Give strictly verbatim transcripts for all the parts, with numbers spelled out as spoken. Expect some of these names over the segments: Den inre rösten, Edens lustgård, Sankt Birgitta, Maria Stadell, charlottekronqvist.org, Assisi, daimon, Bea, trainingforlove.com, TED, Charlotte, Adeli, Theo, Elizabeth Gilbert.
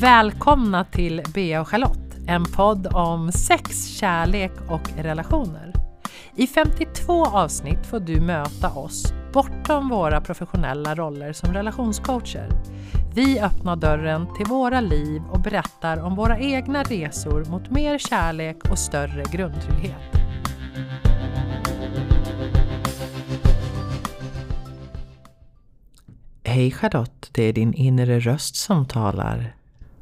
Välkomna till Bea och Charlotte, en podd om sex, kärlek och relationer. I femtiotvå avsnitt får du möta oss bortom våra professionella roller som relationscoacher. Vi öppnar dörren till våra liv och berättar om våra egna resor mot mer kärlek och större grundtrygghet. Hej Charlotte, det är din inre röst som talar.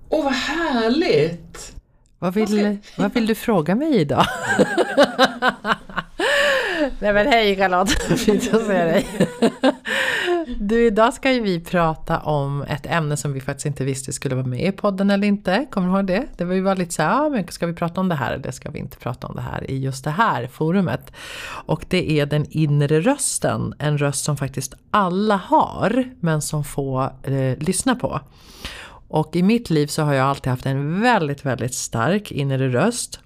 Åh, oh, vad härligt! Vad vill, okay. vad vill du fråga mig idag? Nej men hej Charlotte, fint att se dig. Du, idag ska ju vi prata om ett ämne som vi faktiskt inte visste skulle vara med i podden eller inte. Kommer du ihåg det? Det var ju bara lite så här, ah, men ska vi prata om det här eller ska vi inte prata om det här i just det här forumet? Och det är den inre rösten, en röst som faktiskt alla har men som få eh, lyssna på. Och i mitt liv så har jag alltid haft en väldigt, väldigt stark inre röst.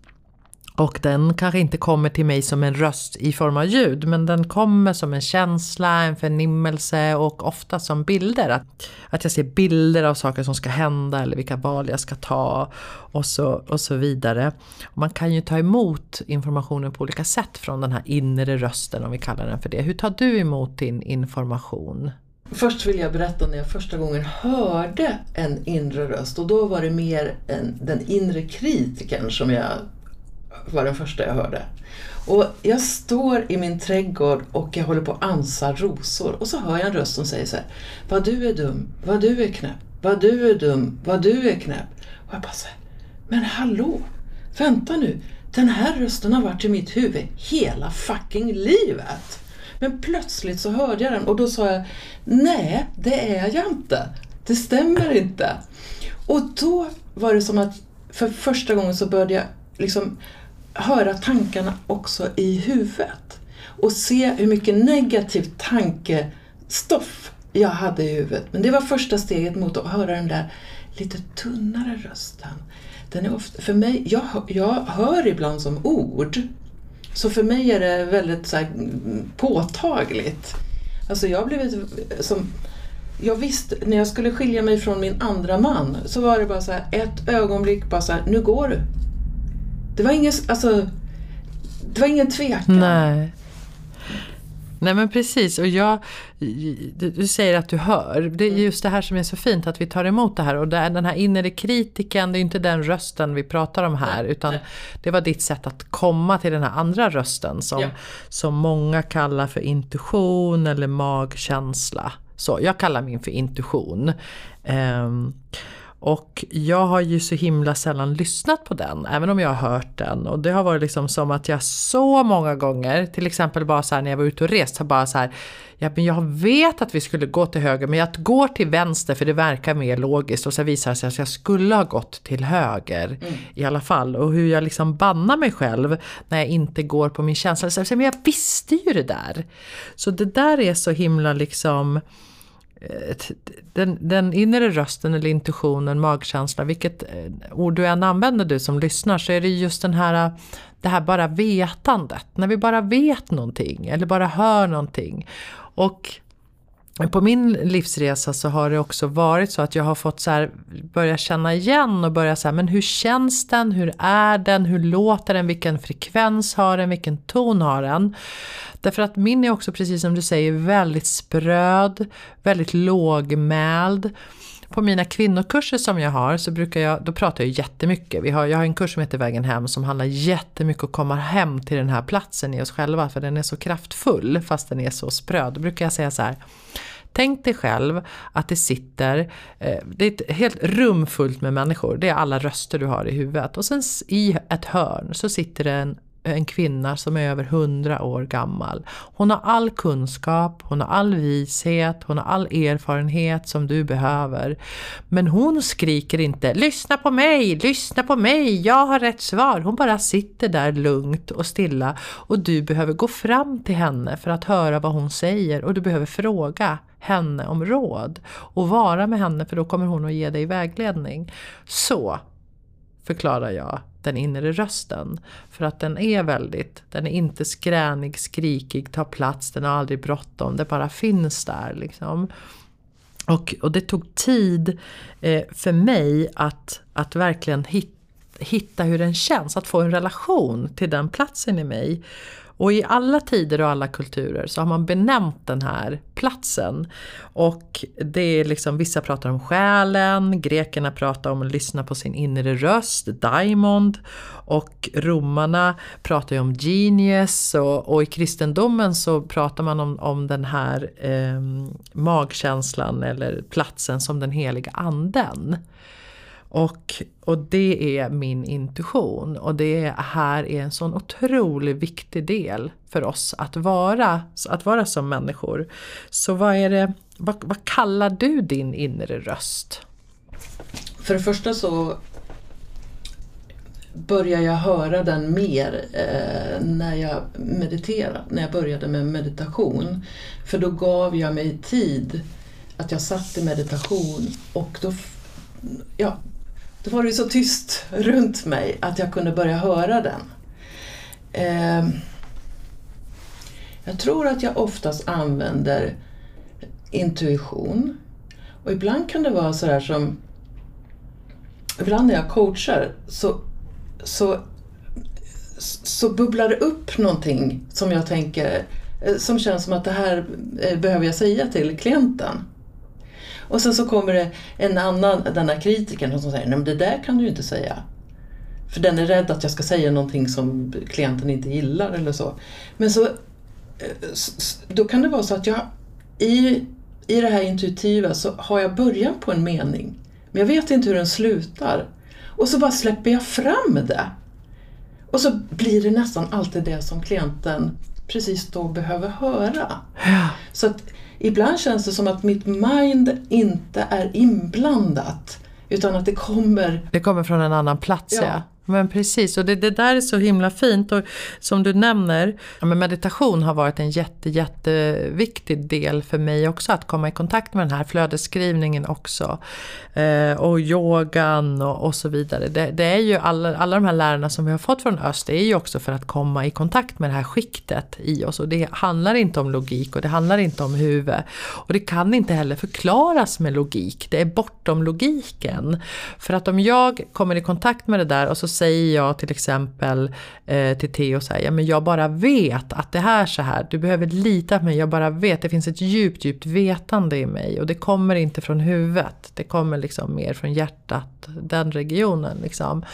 Och den kanske inte kommer till mig som en röst i form av ljud, men den kommer som en känsla, en förnimmelse och ofta som bilder. Att, att jag ser bilder av saker som ska hända eller vilka val jag ska ta och så, och så vidare. Och man kan ju ta emot informationen på olika sätt från den här inre rösten, om vi kallar den för det. Hur tar du emot din information? Först vill jag berätta när jag första gången hörde en inre röst, och då var det mer en, den inre kritiken som jag var den första jag hörde. Och jag står i min trädgård och jag håller på att ansa rosor, och så hör jag en röst som säger så här: vad du är dum, vad du är knäpp, vad du är dum, vad du är knäpp. Och jag bara så här, men hallå, vänta nu, den här rösten har varit i mitt huvud hela fucking livet. Men plötsligt så hörde jag den och då sa jag, nej det är jag inte, det stämmer inte. Och då var det som att för första gången så började jag liksom höra tankarna också i huvudet. Och se hur mycket negativt tankestoff jag hade i huvudet. Men det var första steget mot att höra den där lite tunnare rösten. Den är ofta, för mig, jag, jag hör ibland som ord. Så för mig är det väldigt så här påtagligt. Alltså jag blev ett, som... Jag visste, när jag skulle skilja mig från min andra man, så var det bara så här, ett ögonblick bara så här, nu går du. Det var ingen, alltså, det var ingen tvekan. Nej. Nej men precis, och jag, du säger att du hör, det är just det här som är så fint, att vi tar emot det här, och det är den här inre kritiken, det är ju inte den rösten vi pratar om här, utan det var ditt sätt att komma till den här andra rösten som, ja. som många kallar för intuition eller magkänsla. Så jag kallar min för intuition. Um, Och jag har ju så himla sällan lyssnat på den, även om jag har hört den. Och det har varit liksom som att jag så många gånger, till exempel bara så här när jag var ute och rest, har bara så här, ja, men jag vet att vi skulle gå till höger, men jag går till vänster för det verkar mer logiskt. Och så visar det sig att jag skulle ha gått till höger mm. i alla fall. Och hur jag liksom bannar mig själv när jag inte går på min känsla. Så jag säger, men jag visste ju det där. Så det där är så himla liksom... Den, den inre rösten eller intuitionen, magkänsla, vilket ord du än använder du som lyssnar, så är det just den här, det här bara vetandet, när vi bara vet någonting eller bara hör någonting. Och på min livsresa så har det också varit så att jag har fått så här, börja känna igen och börja så här, men hur känns den, hur är den, hur låter den, vilken frekvens har den, vilken ton har den. Därför att min är också, precis som du säger, väldigt spröd, väldigt lågmäld. På mina kvinnokurser som jag har så brukar jag, då pratar jag jättemycket. Vi har, jag har en kurs som heter Vägen hem som handlar jättemycket om att komma hem till den här platsen i oss själva. För den är så kraftfull fast den är så spröd. Då brukar jag säga så här, tänk dig själv att det sitter, eh, det är ett helt rum fullt med människor. Det är alla röster du har i huvudet. Och sen i ett hörn så sitter det en en kvinna som är över hundra år gammal. Hon har all kunskap, hon har all vishet, hon har all erfarenhet som du behöver. Men hon skriker inte, lyssna på mig, lyssna på mig, jag har rätt svar. Hon bara sitter där lugnt och stilla, och du behöver gå fram till henne för att höra vad hon säger, och du behöver fråga henne om råd och vara med henne, för då kommer hon att ge dig vägledning. Så förklarar jag den inre rösten, för att den är väldigt, den är inte skränig, skrikig, tar plats, den har aldrig bråttom, det bara finns där liksom. Och, och det tog tid eh, för mig att, att verkligen hitta, hitta hur den känns. Att få en relation till den platsen i mig. Och i alla tider och alla kulturer så har man benämnt den här platsen. Och det är liksom, vissa pratar om själen, grekerna pratar om att lyssna på sin inre röst, daimon. Och romarna pratar ju om genius. Och, och i kristendomen så pratar man om, om den här eh, magkänslan eller platsen som den heliga anden. Och, och det är min intuition, och det här är en sån otroligt viktig del för oss att vara, att vara som människor. Så vad är det, vad, vad kallar du din inre röst? För det första så börjar jag höra den mer eh, när jag mediterar, när jag började med meditation. För då gav jag mig tid att jag satt i meditation, och då ja, då var det ju så tyst runt mig att jag kunde börja höra den. Eh, jag tror att jag oftast använder intuition. Och ibland kan det vara så här som... Ibland när jag coachar så, så, så bubblar det upp någonting som jag tänker... Som känns som att det här behöver jag säga till klienten. Och sen så kommer det en annan, den här kritiken som säger, nej men det där kan du inte säga. För den är rädd att jag ska säga någonting som klienten inte gillar eller så. Men så, då kan det vara så att jag i, i det här intuitiva så har jag början på en mening. Men jag vet inte hur den slutar. Och så bara släpper jag fram det. Och så blir det nästan alltid det som klienten precis då behöver höra. Ja. Så att ibland känns det som att mitt mind inte är inblandat, utan att det kommer... Det kommer från en annan plats, ja. ja. Men precis, och det, det där är så himla fint. Och som du nämner, men meditation har varit en jätte, jätteviktig del för mig också. Att komma i kontakt med den här flödesskrivningen också. Eh, och yogan och, och så vidare. Det, det är ju alla, alla de här lärarna som vi har fått från öst. Det är ju också för att komma i kontakt med det här skiktet i oss. Och det handlar inte om logik, och det handlar inte om huvud. Och det kan inte heller förklaras med logik. Det är bortom logiken. För att om jag kommer i kontakt med det där och så säger jag till exempel eh, till Theo så här, ja men jag bara vet att det här så här, du behöver lita på mig, jag bara vet, det finns ett djupt djupt vetande i mig, och det kommer inte från huvudet, det kommer liksom mer från hjärtat, den regionen liksom.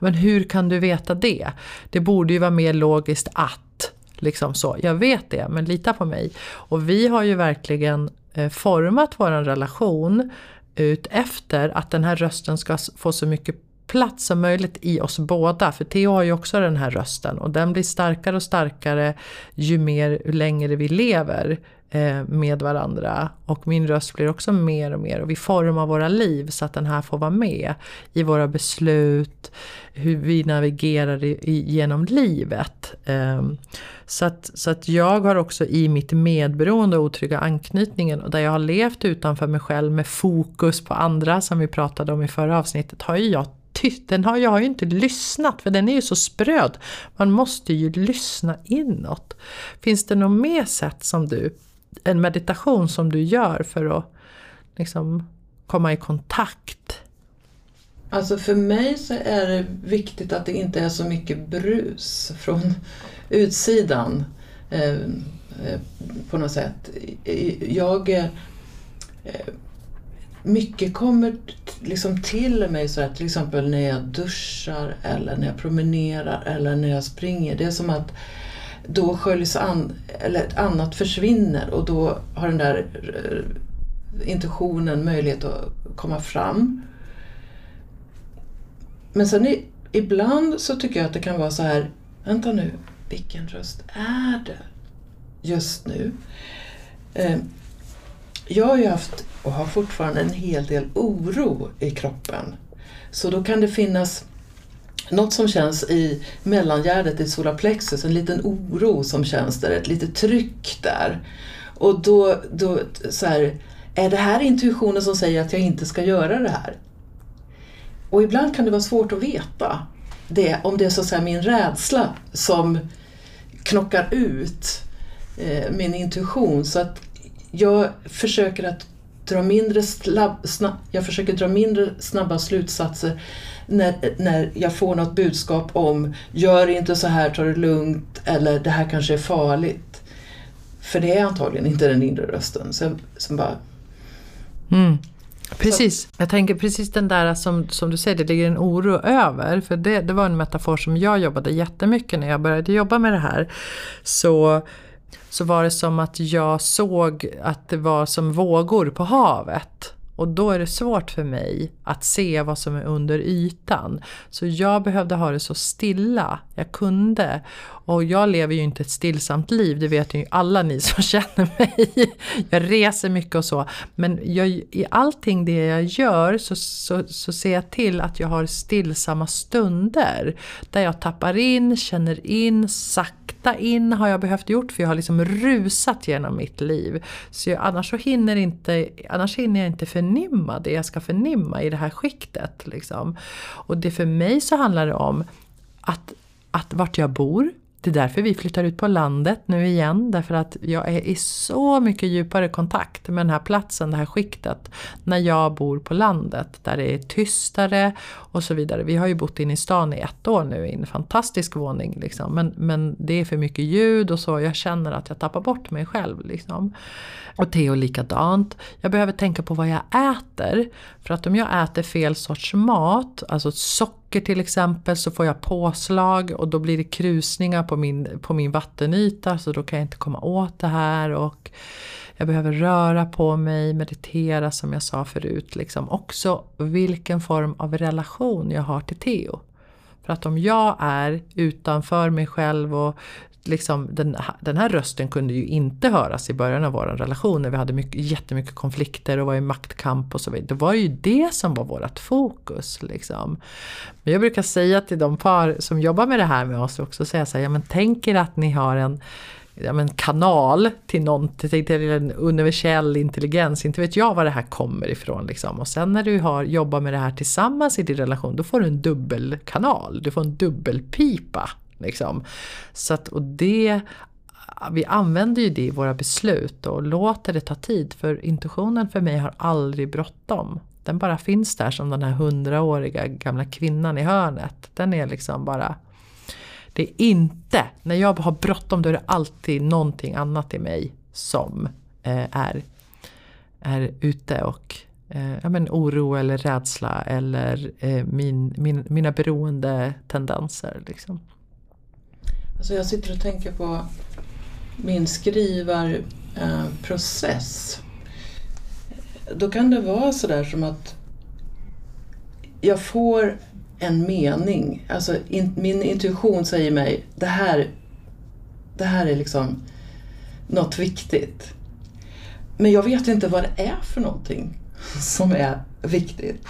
Men hur kan du veta det? Det borde ju vara mer logiskt att liksom så, jag vet det, men lita på mig. Och vi har ju verkligen eh, format våran relation ut efter att den här rösten ska få så mycket plats som möjligt i oss båda. För Theo har ju också den här rösten, och den blir starkare och starkare ju mer, ju längre vi lever eh, med varandra. Och min röst blir också mer och mer, och vi formar våra liv så att den här får vara med i våra beslut, hur vi navigerar i, i, genom livet. Eh, så, att, så att jag har också i mitt medberoende och otrygga anknytningen, och där jag har levt utanför mig själv med fokus på andra som vi pratade om i förra avsnittet, har ju jag Den har, jag har ju inte lyssnat, för den är ju så spröd. Man måste ju lyssna inåt. Finns det något mer sätt som du, en meditation som du gör för att liksom komma i kontakt? Alltså för mig så är det viktigt att det inte är så mycket brus från utsidan eh, på något sätt. Jag... Eh, Mycket kommer liksom till mig så att till exempel när jag duschar eller när jag promenerar eller när jag springer. Det är som att då sköljs an, eller ett annat försvinner, och då har den där intuitionen möjlighet att komma fram. Men sen i, ibland så tycker jag att det kan vara så här, vänta nu, vilken röst är det just nu? Eh, Jag har ju haft och har fortfarande en hel del oro i kroppen. Så då kan det finnas något som känns i mellangärdet i solarplexus. En liten oro som känns där, ett litet tryck där. Och då, då så här, är det här intuitionen som säger att jag inte ska göra det här? Och ibland kan det vara svårt att veta det, om det är så att säga min rädsla som knockar ut eh, min intuition. Så att jag försöker att dra mindre slab, snabb, jag försöker dra mindre snabba slutsatser när, när jag får något budskap om gör inte så här, ta det lugnt eller det här kanske är farligt. För det är antagligen inte den inre rösten. Så jag, som bara... Mm. Precis, jag tänker precis den där som, som du säger, det ligger en oro över, för det, det var en metafor som jag jobbade jättemycket när jag började jobba med det här, så, så var det som att jag såg att det var som vågor på havet, och då är det svårt för mig att se vad som är under ytan, så jag behövde ha det så stilla jag kunde, och jag lever ju inte ett stillsamt liv, det vet ju alla ni som känner mig, jag reser mycket och så, men jag, i allting det jag gör så, så, så ser jag till att jag har stillsamma stunder där jag tappar in, känner in, sakta in har jag behövt gjort, för jag har liksom rusat genom mitt liv, så jag, annars så hinner inte, annars hinner jag inte förnimma det jag ska förnimma i det här skiktet liksom. Och det för mig så handlar det om att, att vart jag bor. Det är därför vi flyttar ut på landet nu igen. Därför att jag är i så mycket djupare kontakt med den här platsen, det här skiktet. När jag bor på landet. Där det är tystare och så vidare. Vi har ju bott in i stan i ett år nu. I en fantastisk våning liksom. Men, men det är för mycket ljud och så. Jag känner att jag tappar bort mig själv liksom. Och Theo likadant. Jag behöver tänka på vad jag äter. För att om jag äter fel sorts mat. Alltså socker. Till exempel så får jag påslag och då blir det krusningar på min, på min vattenyta, så då kan jag inte komma åt det här, och jag behöver röra på mig, meditera som jag sa förut liksom. Också vilken form av relation jag har till Theo, för att om jag är utanför mig själv och liksom den, den här rösten kunde ju inte höras i början av vår relation när vi hade mycket, jättemycket konflikter och var i maktkamp och så vidare. Det var ju det som var vårt fokus liksom. Men jag brukar säga till de par som jobbar med det här med oss också, säga så här, ja men tänk er att ni har en ja, men kanal till någonting, till en universell intelligens, inte vet jag var det här kommer ifrån liksom. Och sen när du har jobbar med det här tillsammans i din relation, då får du en dubbelkanal, du får en dubbelpipa liksom. Så att, och det, vi använder ju det i våra beslut och låter det ta tid, för intuitionen för mig har aldrig bråttom. Den bara finns där som den här hundraåriga gamla kvinnan i hörnet. Den är liksom bara, det är inte, när jag har bråttom då är det alltid någonting annat i mig som eh, är, är ute och eh, ja, men oro eller rädsla eller eh, min, min, mina beroende tendenser liksom. Så jag sitter och tänker på min skrivarprocess. Då kan det vara sådär som att jag får en mening. Alltså in, min intuition säger mig, det här, det här är liksom något viktigt. Men jag vet inte vad det är för någonting som är viktigt.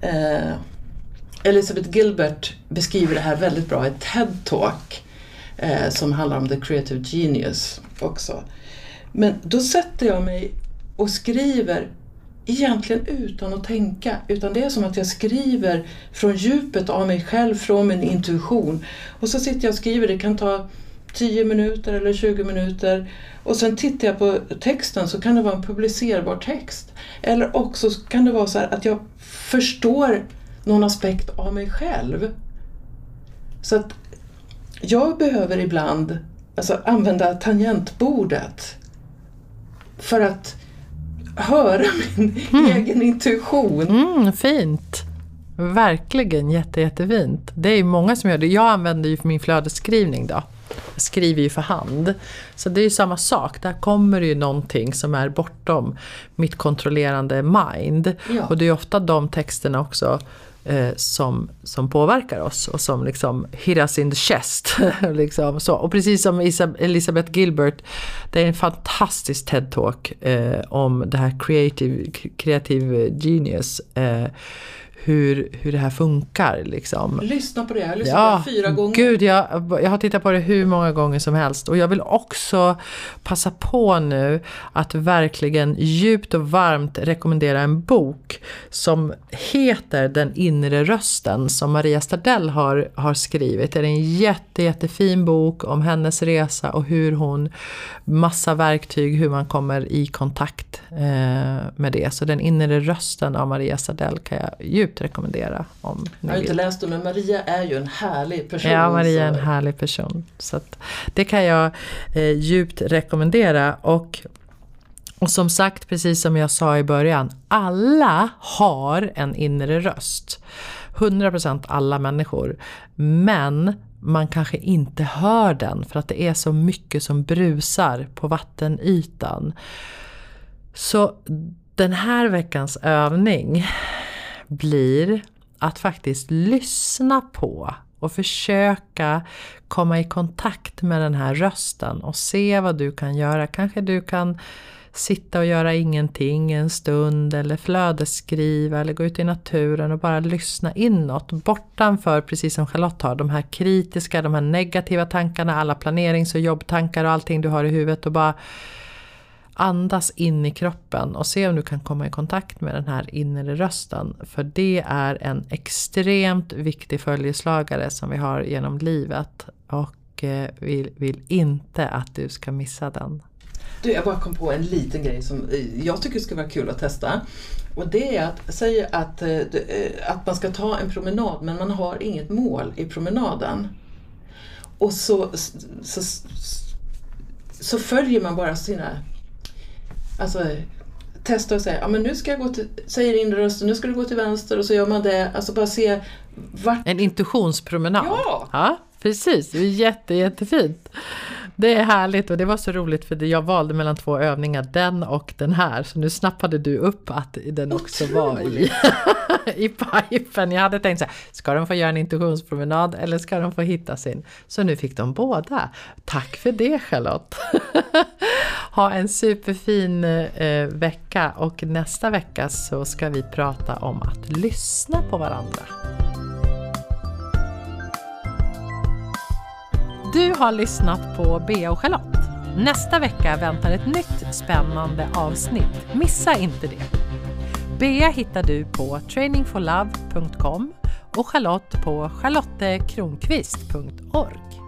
Eh, Elizabeth Gilbert beskriver det här väldigt bra i ett TED-talk eh, som handlar om The Creative Genius också. Men då sätter jag mig och skriver egentligen utan att tänka, utan det är som att jag skriver från djupet av mig själv, från min intuition, och så sitter jag och skriver, det kan ta tio minuter eller tjugo minuter, och sen tittar jag på texten, så kan det vara en publicerbar text, eller också kan det vara så här att jag förstår någon aspekt av mig själv. Så att jag behöver ibland alltså använda tangentbordet för att höra min mm. egen intuition. Mm, fint. Verkligen jätte, jättefint. Det är ju många som gör det. Jag använder ju för min flödesskrivning då. Jag skriver ju för hand. Så det är ju samma sak. Där kommer ju någonting som är bortom mitt kontrollerande mind. Ja. Och det är ofta de texterna också som, som påverkar oss och som liksom hit us in the chest liksom så. Och precis som Elizabeth Gilbert, det är en fantastisk TED-talk eh, om det här creative, creative genius, eh, hur, hur det här funkar liksom. Lyssna på det här, lyssna ja, på det fyra gånger. Gud, jag, jag har tittat på det hur många gånger som helst. Och jag vill också passa på nu att verkligen djupt och varmt rekommendera en bok som heter Den inre rösten, som Maria Stadell har, har skrivit. Det är en jätte, jättefin bok om hennes resa och hur hon, massa verktyg, hur man kommer i kontakt eh, med det. Så Den inre rösten av Maria Stadell kan jag djupt rekommendera. Om jag har inte läst det, men Maria är ju en härlig person. Ja, Maria är en härlig person. Så att det kan jag eh, djupt rekommendera. Och, och som sagt, precis som jag sa i början, alla har en inre röst. hundra procent alla människor. Men man kanske inte hör den för att det är så mycket som brusar på vattenytan. Så den här veckans övning blir att faktiskt lyssna på och försöka komma i kontakt med den här rösten och se vad du kan göra. Kanske du kan sitta och göra ingenting en stund eller flödesskriva eller gå ut i naturen och bara lyssna inåt, bortanför, precis som Charlotte har, de här kritiska, de här negativa tankarna, alla planerings- och jobbtankar och allting du har i huvudet, och bara andas in i kroppen och se om du kan komma i kontakt med den här inre rösten. För det är en extremt viktig följeslagare som vi har genom livet, och vi vill inte att du ska missa den. Du, jag bara kom på en liten grej som jag tycker ska vara kul att testa. Och det är att säga att, att man ska ta en promenad, men man har inget mål i promenaden. Och så, så, så följer man bara sina... Alltså, testa och säga, ja men nu ska jag gå till, säger inre rösten, nu ska du gå till vänster, och så gör man det. Alltså bara se vart... En intuitionspromenad. Ja! Ja, precis. Det är jätte, jättefint. Det är härligt, och det var så roligt för jag valde mellan två övningar, den och den här. Så nu snappade du upp att den också var i, i pipen. Jag hade tänkt så här, ska de få göra en intuitionspromenad eller ska de få hitta sin? Så nu fick de båda. Tack för det, Charlotte. Ha en superfin eh, vecka, och nästa vecka så ska vi prata om att lyssna på varandra. Du har lyssnat på Bea och Charlotte. Nästa vecka väntar ett nytt spännande avsnitt. Missa inte det. Bea hittar du på training for love dot com och Charlotte på charlotte kronqvist dot org.